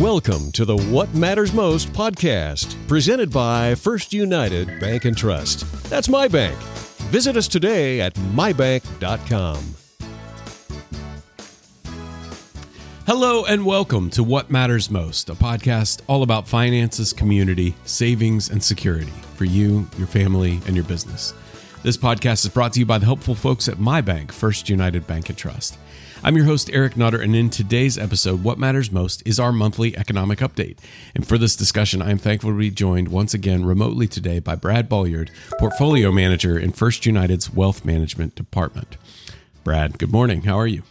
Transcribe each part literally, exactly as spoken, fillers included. Welcome to the What Matters Most podcast, presented by First United Bank and Trust. That's MyBank. Visit us today at my bank dot com. Hello and welcome to What Matters Most, a podcast all about finances, community, savings, and security for you, your family, and your business. This podcast is brought to you by the helpful folks at MyBank, First United Bank and Trust. I'm your host, Eric Nutter, and in today's episode, What Matters Most is our monthly economic update. And for this discussion, I'm thankful to be joined once again remotely today by Brad Bolyard, Portfolio Manager in First United's Wealth Management Department. Brad, good morning. How are you?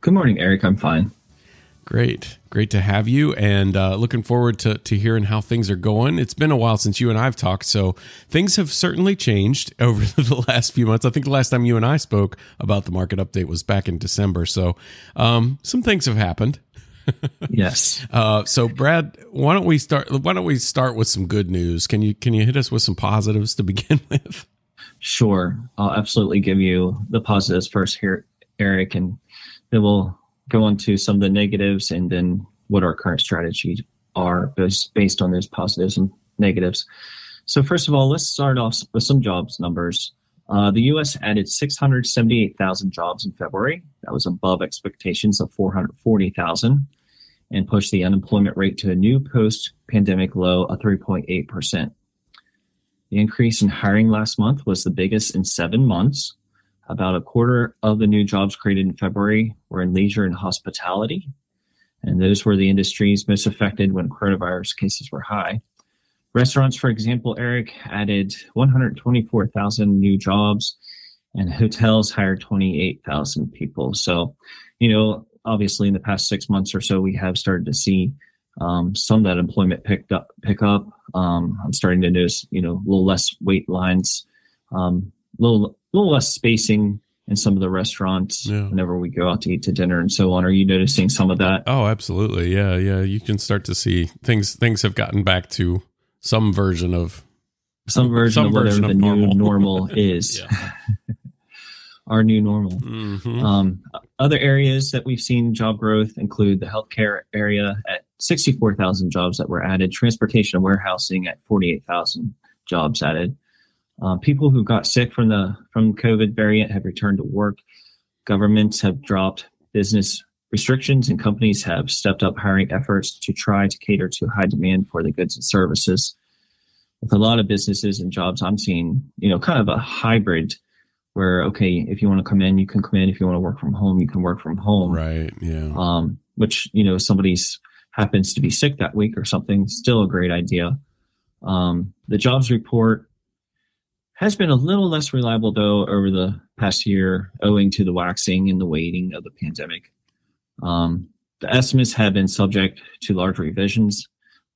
Good morning, Eric. I'm fine. Great. Great to have you, and uh, looking forward to, to hearing how things are going. It's been a while since you and I've talked, so things have certainly changed over the last few months. I think the last time you and I spoke about the market update was back in December, so um, some things have happened. Yes. uh, so, Brad, why don't we start? Why don't we start with some good news? Can you can you hit us with some positives to begin with? Sure, I'll absolutely give you the positives first here, Eric, and then we'll go on to some of the negatives and then what our current strategies are based on those positives and negatives. So first of all, let's start off with some jobs numbers. Uh, the U S added six hundred seventy-eight thousand jobs in February. That was above expectations of four hundred forty thousand and pushed the unemployment rate to a new post-pandemic low of three point eight percent. The increase in hiring last month was the biggest in seven months. About a quarter of the new jobs created in February were in leisure and hospitality, and those were the industries most affected when coronavirus cases were high. Restaurants, for example, Eric, added one hundred twenty-four thousand new jobs, and hotels hired twenty-eight thousand people. So, you know, obviously in the past six months or so, we have started to see um, some of that employment picked up, pick up. Um, I'm starting to notice, you know, a little less wait lines, um, a little A little less spacing in some of the restaurants yeah. whenever we go out to eat to dinner and so on. Are you noticing some of that? Oh, absolutely. Yeah. Yeah. You can start to see things, things have gotten back to some version of some version some of whatever version of the normal. new normal is. Our new normal. Mm-hmm. Um, other areas that we've seen job growth include the healthcare area at sixty-four thousand jobs that were added, transportation and warehousing at forty-eight thousand jobs added. Uh, people who got sick from the from COVID variant have returned to work. Governments have dropped business restrictions and companies have stepped up hiring efforts to try to cater to high demand for the goods and services. With a lot of businesses and jobs, I'm seeing, you know, kind of a hybrid where, okay, if you want to come in, you can come in. If you want to work from home, you can work from home. Right. Yeah. Um, which, you know, somebody's happens to be sick that week or something. Still a great idea. Um, the jobs report has been a little less reliable, though, over the past year, owing to the waxing and the waning of the pandemic. Um, the estimates have been subject to large revisions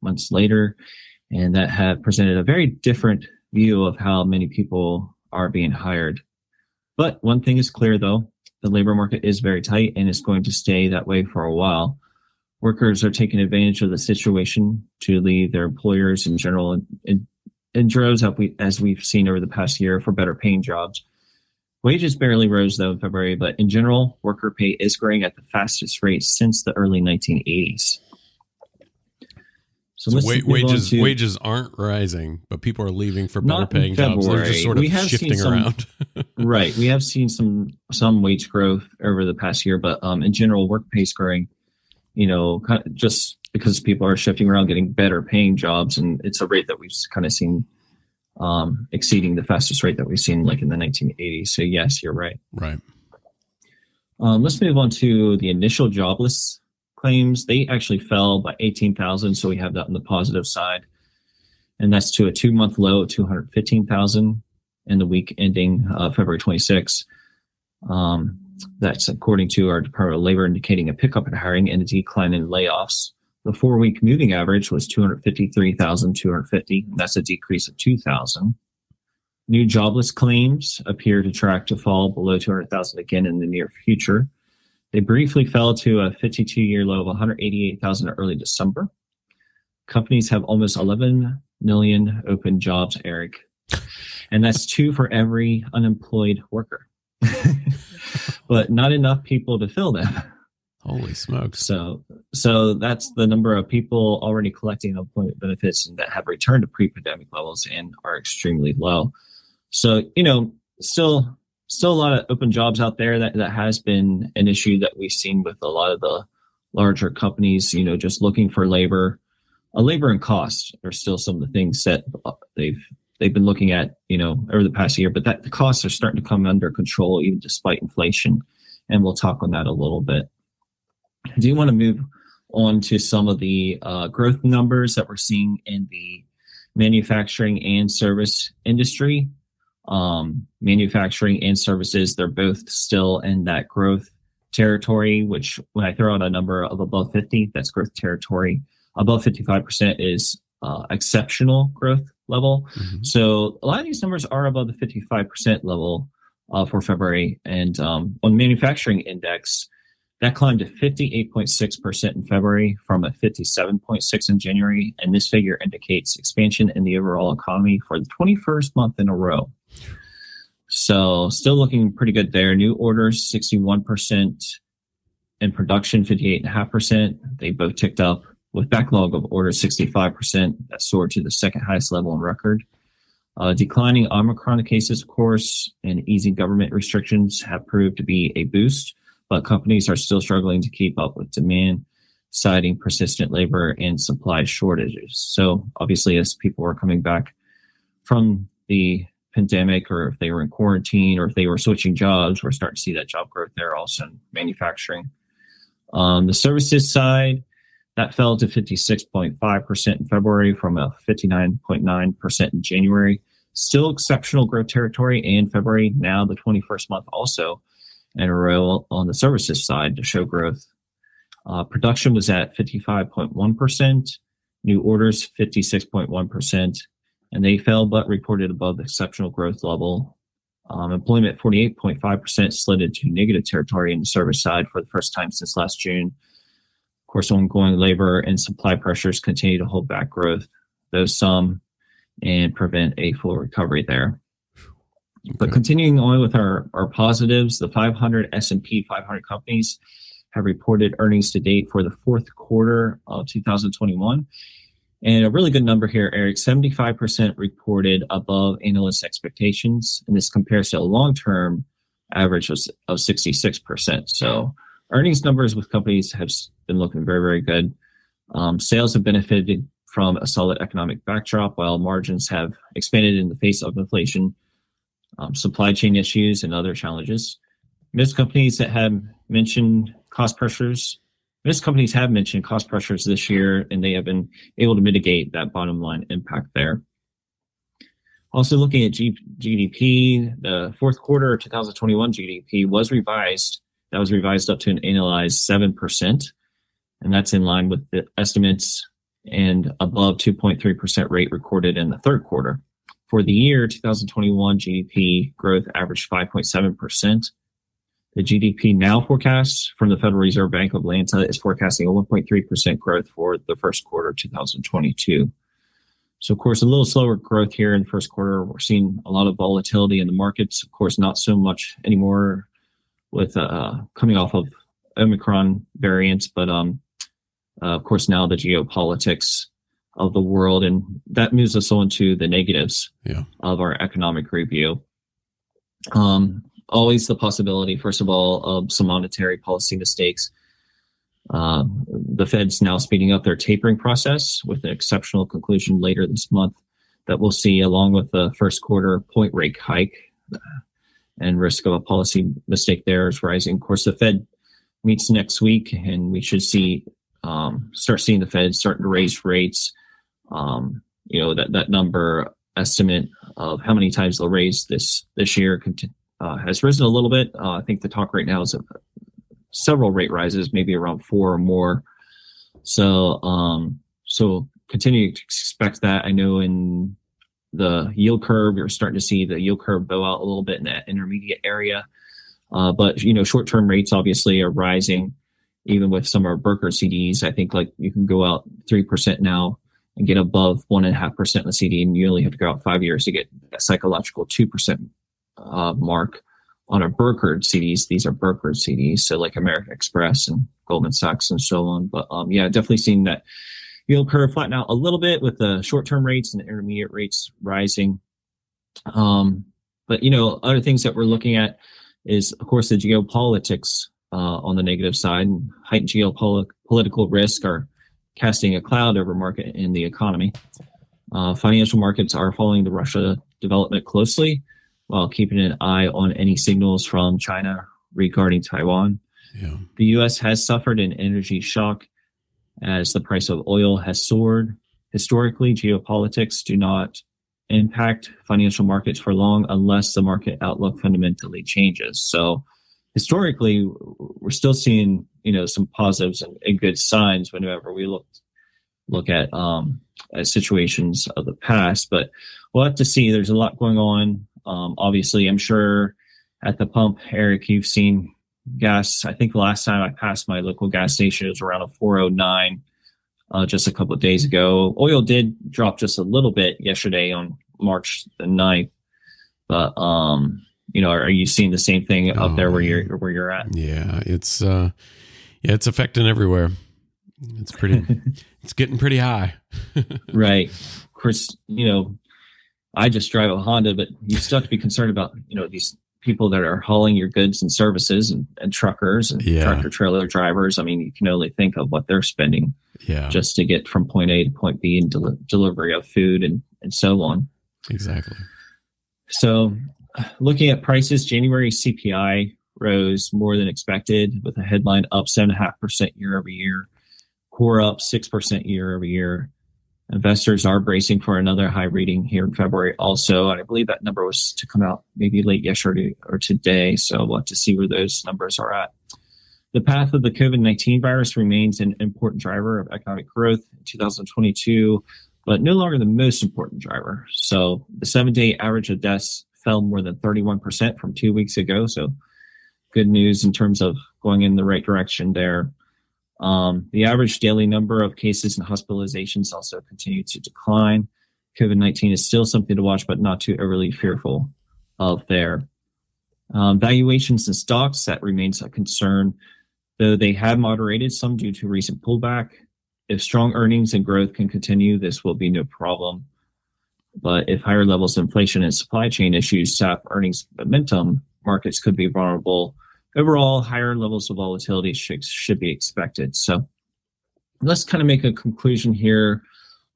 months later, and that have presented a very different view of how many people are being hired. But one thing is clear, though. The labor market is very tight, and it's going to stay that way for a while. Workers are taking advantage of the situation to leave their employers in general and, and And droves up we, as we've seen over the past year for better paying jobs. Wages barely rose, though, in February, but in general, worker pay is growing at the fastest rate since the early nineteen eighties. So, so wait, wages to, wages aren't rising, but people are leaving for better paying jobs. They're just sort of shifting some, around. Right. We have seen some some wage growth over the past year, but um, in general, work pay is growing, you know, kind of just because people are shifting around, getting better paying jobs. And it's a rate that we've kind of seen um, exceeding the fastest rate that we've seen like in the nineteen eighties. So yes, you're right. Right. Um, let's move on to the initial jobless claims. They actually fell by eighteen thousand. So we have that on the positive side. And that's to a two month low of two hundred fifteen thousand in the week ending uh, February twenty-sixth. Um, that's according to our Department of Labor, indicating a pickup in hiring and a decline in layoffs. The four-week moving average was two hundred fifty-three thousand two hundred fifty. That's a decrease of two thousand. New jobless claims appear to track to fall below two hundred thousand again in the near future. They briefly fell to a fifty-two-year low of one hundred eighty-eight thousand in early December. Companies have almost eleven million open jobs, Eric, and that's two for every unemployed worker. But not enough people to fill them. Holy smokes. So so that's the number of people already collecting unemployment benefits and that have returned to pre-pandemic levels and are extremely low. So, you know, still still a lot of open jobs out there. That, that has been an issue that we've seen with a lot of the larger companies, you know, just looking for labor. Uh, labor and cost are still some of the things that they've they've been looking at, you know, over the past year, but that the costs are starting to come under control even despite inflation. And we'll talk on that a little bit. I do want to move on to some of the uh, growth numbers that we're seeing in the manufacturing and service industry. Um, manufacturing and services, they're both still in that growth territory, which when I throw out a number of above fifty, that's growth territory. Above fifty-five percent is uh, exceptional growth level. Mm-hmm. So a lot of these numbers are above the fifty-five percent level uh, for February. And um, on manufacturing index, that climbed to fifty-eight point six percent in February from a fifty-seven point six percent in January. And this figure indicates expansion in the overall economy for the twenty-first month in a row. So still looking pretty good there. New orders, sixty-one percent, and production, fifty-eight point five percent. They both ticked up with backlog of orders, sixty-five percent. That soared to the second highest level on record. Uh, declining Omicron cases, of course, and easing government restrictions have proved to be a boost. But companies are still struggling to keep up with demand, citing persistent labor and supply shortages. So obviously, as people are coming back from the pandemic, or if they were in quarantine, or if they were switching jobs, we're starting to see that job growth there also in manufacturing. Um, the services side, that fell to fifty-six point five percent in February from a fifty-nine point nine percent in January. Still exceptional growth territory in February, now the twenty-first month also and a row on the services side to show growth. Uh, production was at fifty-five point one percent, new orders fifty-six point one percent, and they fell but reported above the exceptional growth level. Um, employment forty-eight point five percent slid into negative territory in the service side for the first time since last June. Of course, ongoing labor and supply pressures continue to hold back growth, though some, and prevent a full recovery there. But okay. Continuing on with our, our positives, the five hundred S and P five hundred companies have reported earnings to date for the fourth quarter of two thousand twenty-one. And a really good number here, Eric, seventy-five percent reported above analyst expectations. And this compares to a long-term average of, of sixty-six percent. So earnings numbers with companies have been looking very, very good. Um, sales have benefited from a solid economic backdrop, while margins have expanded in the face of inflation, Um, supply chain issues, and other challenges. Most companies that have mentioned cost pressures, most companies have mentioned cost pressures this year, and they have been able to mitigate that bottom line impact there. Also looking at G- GDP, the fourth quarter of twenty twenty-one G D P was revised. That was revised up to an annualized seven percent, and that's in line with the estimates and above two point three percent rate recorded in the third quarter. For the year twenty twenty-one, G D P growth averaged five point seven percent. The G D P now forecast from the Federal Reserve Bank of Atlanta is forecasting a one point three percent growth for the first quarter of two thousand twenty-two. So, of course, a little slower growth here in the first quarter. We're seeing a lot of volatility in the markets. Of course, not so much anymore with uh, coming off of Omicron variants, but um, uh, of course, now the geopolitics of the world, and that moves us on to the negatives yeah. of our economic review. Um, always the possibility, first of all, of some monetary policy mistakes. Uh, the Fed's now speeding up their tapering process with an exceptional conclusion later this month that we'll see along with the first quarter point rate hike, and risk of a policy mistake there is rising. Of course, the Fed meets next week, and we should see um, start seeing the Fed starting to raise rates. Um, you know, that, that number estimate of how many times they'll raise this, this year uh, has risen a little bit. Uh, I think the talk right now is of several rate rises, maybe around four or more. So, um, so continue to expect that. I know in the yield curve, you're starting to see the yield curve bow out a little bit in that intermediate area. Uh, but, you know, short-term rates obviously are rising, even with some of our broker C Ds. I think like you can go out three percent now and get above one and a half percent in the C D, and you only have to go out five years to get a psychological two percent uh, mark on a brokered C Ds. These are brokered C Ds, so like American Express and Goldman Sachs and so on. But um, yeah, definitely seeing that yield curve flatten out a little bit with the short-term rates and the intermediate rates rising. Um, but, you know, other things that we're looking at is, of course, the geopolitics uh, on the negative side, and heightened geopolitical risk are casting a cloud over market and the economy. Uh, financial markets are following the Russia development closely while keeping an eye on any signals from China regarding Taiwan. Yeah. The U S has suffered an energy shock as the price of oil has soared. Historically, geopolitics do not impact financial markets for long unless the market outlook fundamentally changes. So historically, we're still seeing, you know, some positives and, and good signs whenever we look look at um, at situations of the past. But we'll have to see. There's a lot going on. Um, obviously, I'm sure at the pump, Eric, you've seen gas. I think the last time I passed my local gas station, it was around a four oh nine uh, just a couple of days ago. Oil did drop just a little bit yesterday on March the ninth. But, um, you know, are, are you seeing the same thing up oh, there where you're where you're at? Yeah, it's uh, yeah, it's affecting everywhere. It's pretty. It's getting pretty high. Right. Of course, you know, I just drive a Honda, but you still have to be concerned about, you know, these people that are hauling your goods and services and, and truckers and yeah. tractor trailer drivers. I mean, you can only think of what they're spending yeah. just to get from point A to point B and del- delivery of food and, and so on. Exactly. So looking at prices, January C P I rose more than expected with a headline up seven point five percent year over year, core up six percent year over year. Investors are bracing for another high reading here in February also. And I believe that number was to come out maybe late yesterday or today. So we'll have to see where those numbers are at. The path of the COVID nineteen virus remains an important driver of economic growth in two thousand twenty-two, but no longer the most important driver. So the seven-day average of deaths fell more than thirty-one percent from two weeks ago. So good news in terms of going in the right direction there. Um, the average daily number of cases and hospitalizations also continue to decline. COVID nineteen is still something to watch, but not too overly fearful of there. Um, valuations in stocks, that remains a concern, though they have moderated some due to recent pullback. If strong earnings and growth can continue, this will be no problem. But if higher levels of inflation and supply chain issues sap earnings momentum, markets could be vulnerable. Overall, higher levels of volatility should, should be expected. So let's kind of make a conclusion here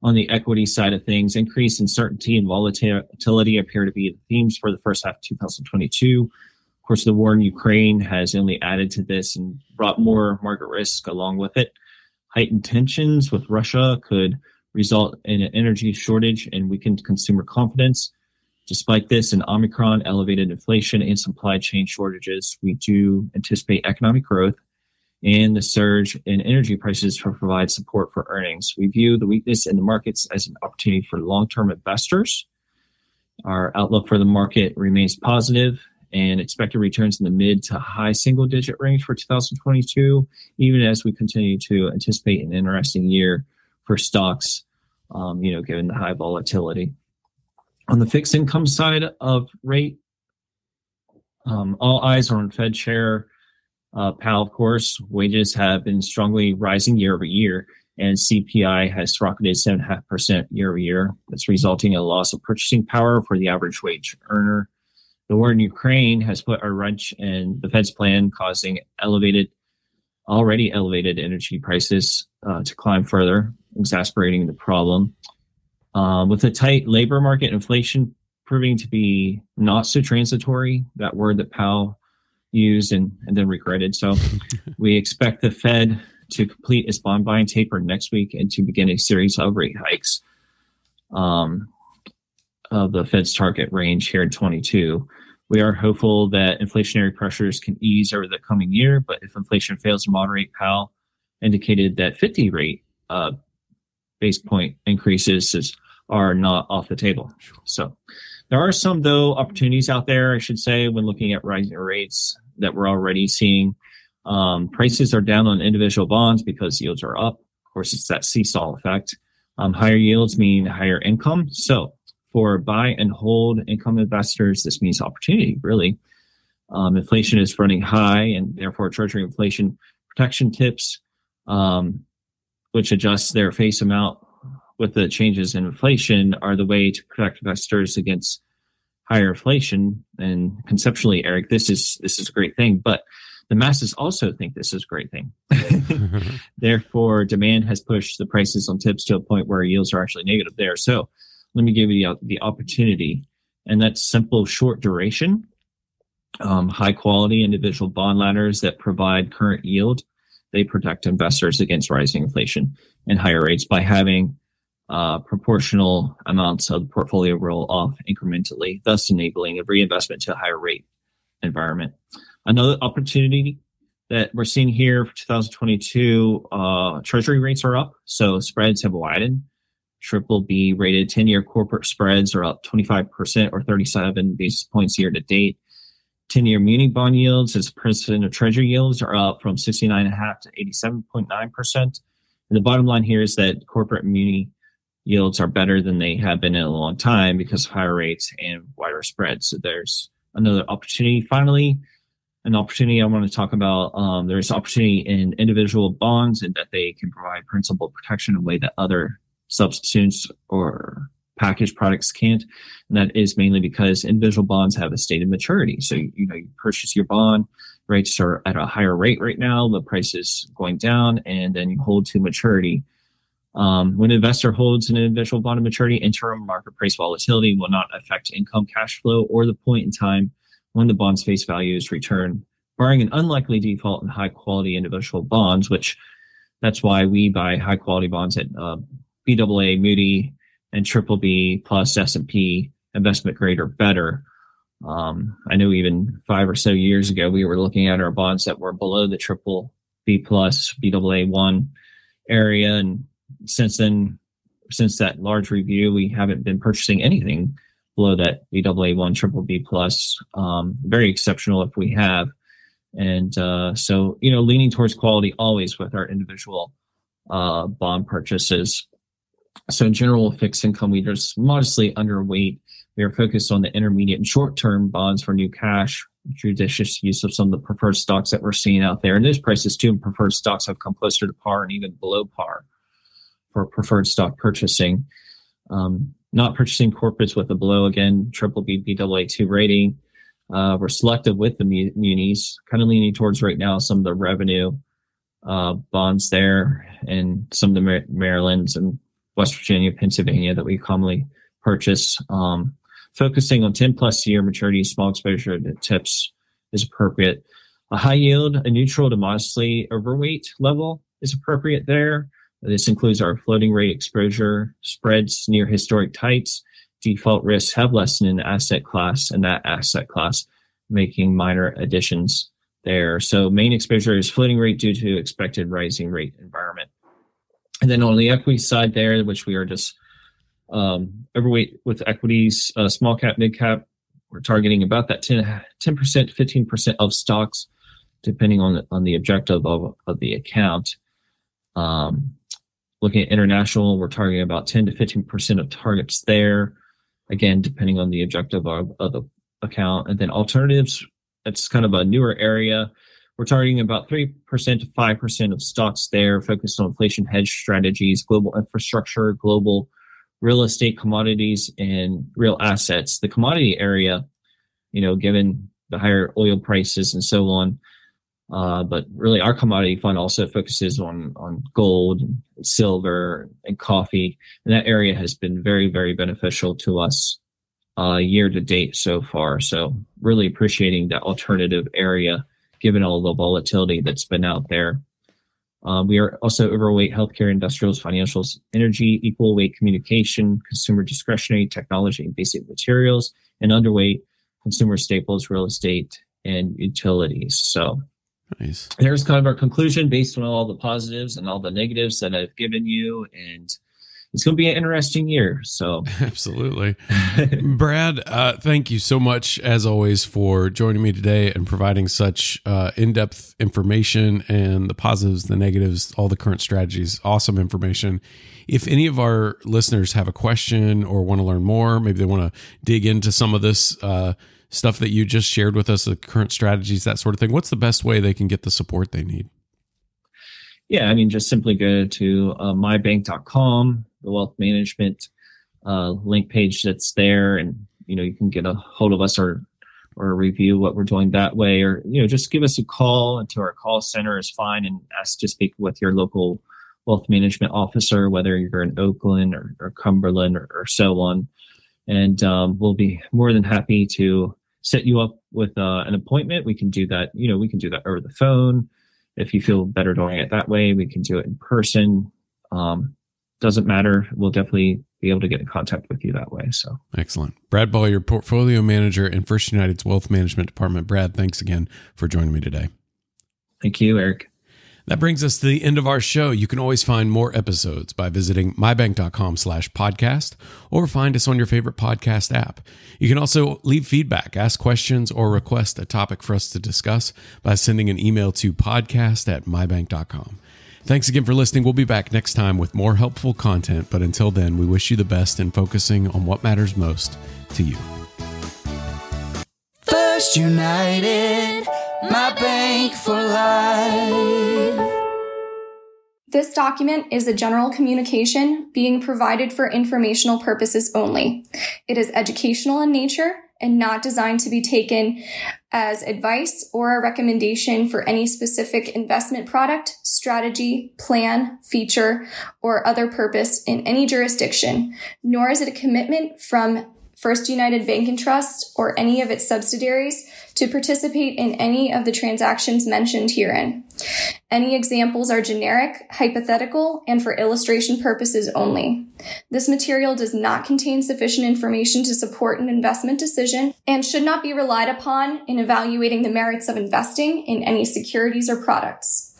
on the equity side of things. Increased uncertainty and volatility appear to be the themes for the first half of two thousand twenty-two. Of course, the war in Ukraine has only added to this and brought more market risk along with it. Heightened tensions with Russia could result in an energy shortage and weakened consumer confidence. Despite this and Omicron, elevated inflation, and supply chain shortages, we do anticipate economic growth, and the surge in energy prices will provide support for earnings. We view the weakness in the markets as an opportunity for long-term investors. Our outlook for the market remains positive and expected returns in the mid to high single-digit range for two thousand twenty-two, even as we continue to anticipate an interesting year for stocks, um, you know, given the high volatility. On the fixed income side of rate, um, all eyes are on Fed Chair uh, Powell, of course. Wages have been strongly rising year over year, and C P I has skyrocketed seven point five percent year over year. That's resulting in a loss of purchasing power for the average wage earner. The war in Ukraine has put a wrench in the Fed's plan, causing elevated, already elevated energy prices uh, to climb further, exacerbating the problem. Uh, with a tight labor market, inflation proving to be not so transitory, that word that Powell used and, and then regretted. So we expect the Fed to complete its bond buying taper next week and to begin a series of rate hikes um, of the Fed's target range here in twenty-two. We are hopeful that inflationary pressures can ease over the coming year, but if inflation fails to moderate, Powell indicated that fifty rate uh, base point increases is are not off the table. So there are some, though, opportunities out there, I should say, when looking at rising rates that we're already seeing. Um, prices are down on individual bonds because yields are up. Of course, it's that seesaw effect. Um, higher yields mean higher income. So for buy and hold income investors, this means opportunity, really. Um, inflation is running high, and therefore Treasury inflation protection tips, um, which adjusts their face amount with the changes in inflation, are the way to protect investors against higher inflation. And conceptually, Eric, this is this is a great thing, but the masses also think this is a great thing. Therefore, demand has pushed the prices on tips to a point where yields are actually negative there. So let me give you the, the opportunity, and that's simple, short duration, um, high quality individual bond ladders that provide current yield. They protect investors against rising inflation and higher rates by having uh, proportional amounts of the portfolio roll off incrementally, thus enabling a reinvestment to a higher rate environment. Another opportunity that we're seeing here for two thousand twenty-two, uh, Treasury rates are up, so spreads have widened. Triple B rated ten-year corporate spreads are up twenty-five percent or thirty-seven basis points year to date. ten-year muni bond yields as a percent of Treasury yields are up from sixty-nine point five percent to eighty-seven point nine percent. And the bottom line here is that corporate muni yields are better than they have been in a long time because of higher rates and wider spreads. So there's another opportunity. Finally, an opportunity I want to talk about, um, there's opportunity in individual bonds and in that they can provide principal protection in a way that other substitutes or packaged products can't. And that is mainly because individual bonds have a stated maturity. So, you know, you purchase your bond, rates are at a higher rate right now, the price is going down, and then you hold to maturity. Um, when an investor holds an individual bond to maturity, interim market price volatility will not affect income, cash flow, or the point in time when the bond's face value is returned, barring an unlikely default in high-quality individual bonds, which that's why we buy high-quality bonds at uh, B double A, Moody, and triple B plus S and P investment grade or better. Um, I know even five or so years ago, we were looking at our bonds that were below the triple B plus B double A one area. And since then, since that large review, we haven't been purchasing anything below that B double A one, triple B plus. Um, very exceptional if we have. And uh, so, you know, leaning towards quality always with our individual uh, bond purchases. So in general, fixed income, we are just modestly underweight. We are focused on the intermediate and short-term bonds for new cash, judicious use of some of the preferred stocks that we're seeing out there. And those prices, too, and preferred stocks have come closer to par and even below par for preferred stock purchasing. Um, not purchasing corporates with a below, again, triple B, B double A two rating. Uh, we're selective with the munis, kind of leaning towards right now some of the revenue uh, bonds there and some of the Mar- Marylands and West Virginia, Pennsylvania that we commonly purchase. Um, focusing on ten plus year maturity, small exposure to tips is appropriate. A high yield, a neutral to modestly overweight level is appropriate there. This includes our floating rate exposure, spreads near historic tights, default risks have lessened in the asset class and that asset class, making minor additions there. So main exposure is floating rate due to expected rising rate environment. And then on the equity side there, which we are just um, overweight with equities, uh, small cap, mid cap, we're targeting about that ten percent, fifteen percent of stocks, depending on the, on the objective of, of the account. Um, looking at international, we're targeting about ten to fifteen percent of targets there, again, depending on the objective of, of the account. And then alternatives, that's kind of a newer area. We're targeting about three percent to five percent of stocks there, focused on inflation hedge strategies, global infrastructure, global real estate, commodities, and real assets. The commodity area, you know, given the higher oil prices and so on, uh, but really our commodity fund also focuses on, on gold, and silver, and coffee. And that area has been very, very beneficial to us uh, year to date so far. So really appreciating that alternative area, given all the volatility that's been out there. Um, we are also overweight healthcare, industrials, financials, energy, equal weight communication, consumer discretionary, technology, and basic materials, and underweight consumer staples, real estate, and utilities. So nice. There's kind of our conclusion based on all the positives and all the negatives that I've given you. And it's going to be an interesting year. So absolutely. Brad, uh, thank you so much, as always, for joining me today and providing such uh, in-depth information and the positives, the negatives, all the current strategies. Awesome information. If any of our listeners have a question or want to learn more, maybe they want to dig into some of this uh, stuff that you just shared with us, the current strategies, that sort of thing, what's the best way they can get the support they need? Yeah, I mean, just simply go to uh, my bank dot com, the wealth management uh, link page that's there. And, you know, you can get a hold of us or or review what we're doing that way. Or, you know, just give us a call into our call center is fine, and ask to speak with your local wealth management officer, whether you're in Oakland or, or Cumberland or, or so on. And um, we'll be more than happy to set you up with uh, an appointment. We can do that. You know, we can do that over the phone. If you feel better doing it that way, we can do it in person. Um, doesn't matter. We'll definitely be able to get in contact with you that way. So excellent. Brad Bolyard, your portfolio manager in First United's Wealth Management Department. Brad, thanks again for joining me today. Thank you, Eric. That brings us to the end of our show. You can always find more episodes by visiting my bank dot com slash podcast or find us on your favorite podcast app. You can also leave feedback, ask questions, or request a topic for us to discuss by sending an email to podcast at my bank dot com. Thanks again for listening. We'll be back next time with more helpful content, but until then, we wish you the best in focusing on what matters most to you. First United, my bank for life. This document is a general communication being provided for informational purposes only. It is educational in nature and not designed to be taken as advice or a recommendation for any specific investment product, strategy, plan, feature, or other purpose in any jurisdiction, nor is it a commitment from First United Bank and Trust or any of its subsidiaries to participate in any of the transactions mentioned herein. Any examples are generic, hypothetical, and for illustration purposes only. This material does not contain sufficient information to support an investment decision and should not be relied upon in evaluating the merits of investing in any securities or products.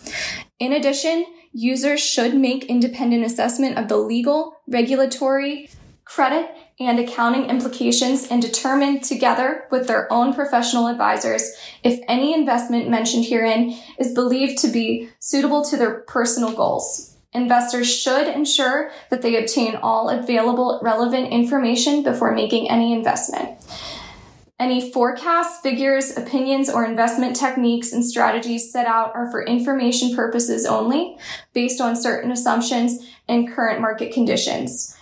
In addition, users should make independent assessment of the legal, regulatory, credit, and accounting implications and determine together with their own professional advisors if any investment mentioned herein is believed to be suitable to their personal goals. Investors should ensure that they obtain all available relevant information before making any investment. Any forecasts, figures, opinions, or investment techniques and strategies set out are for information purposes only, based on certain assumptions and current market conditions,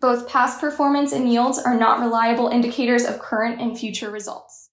Both past performance and yields are not reliable indicators of current and future results.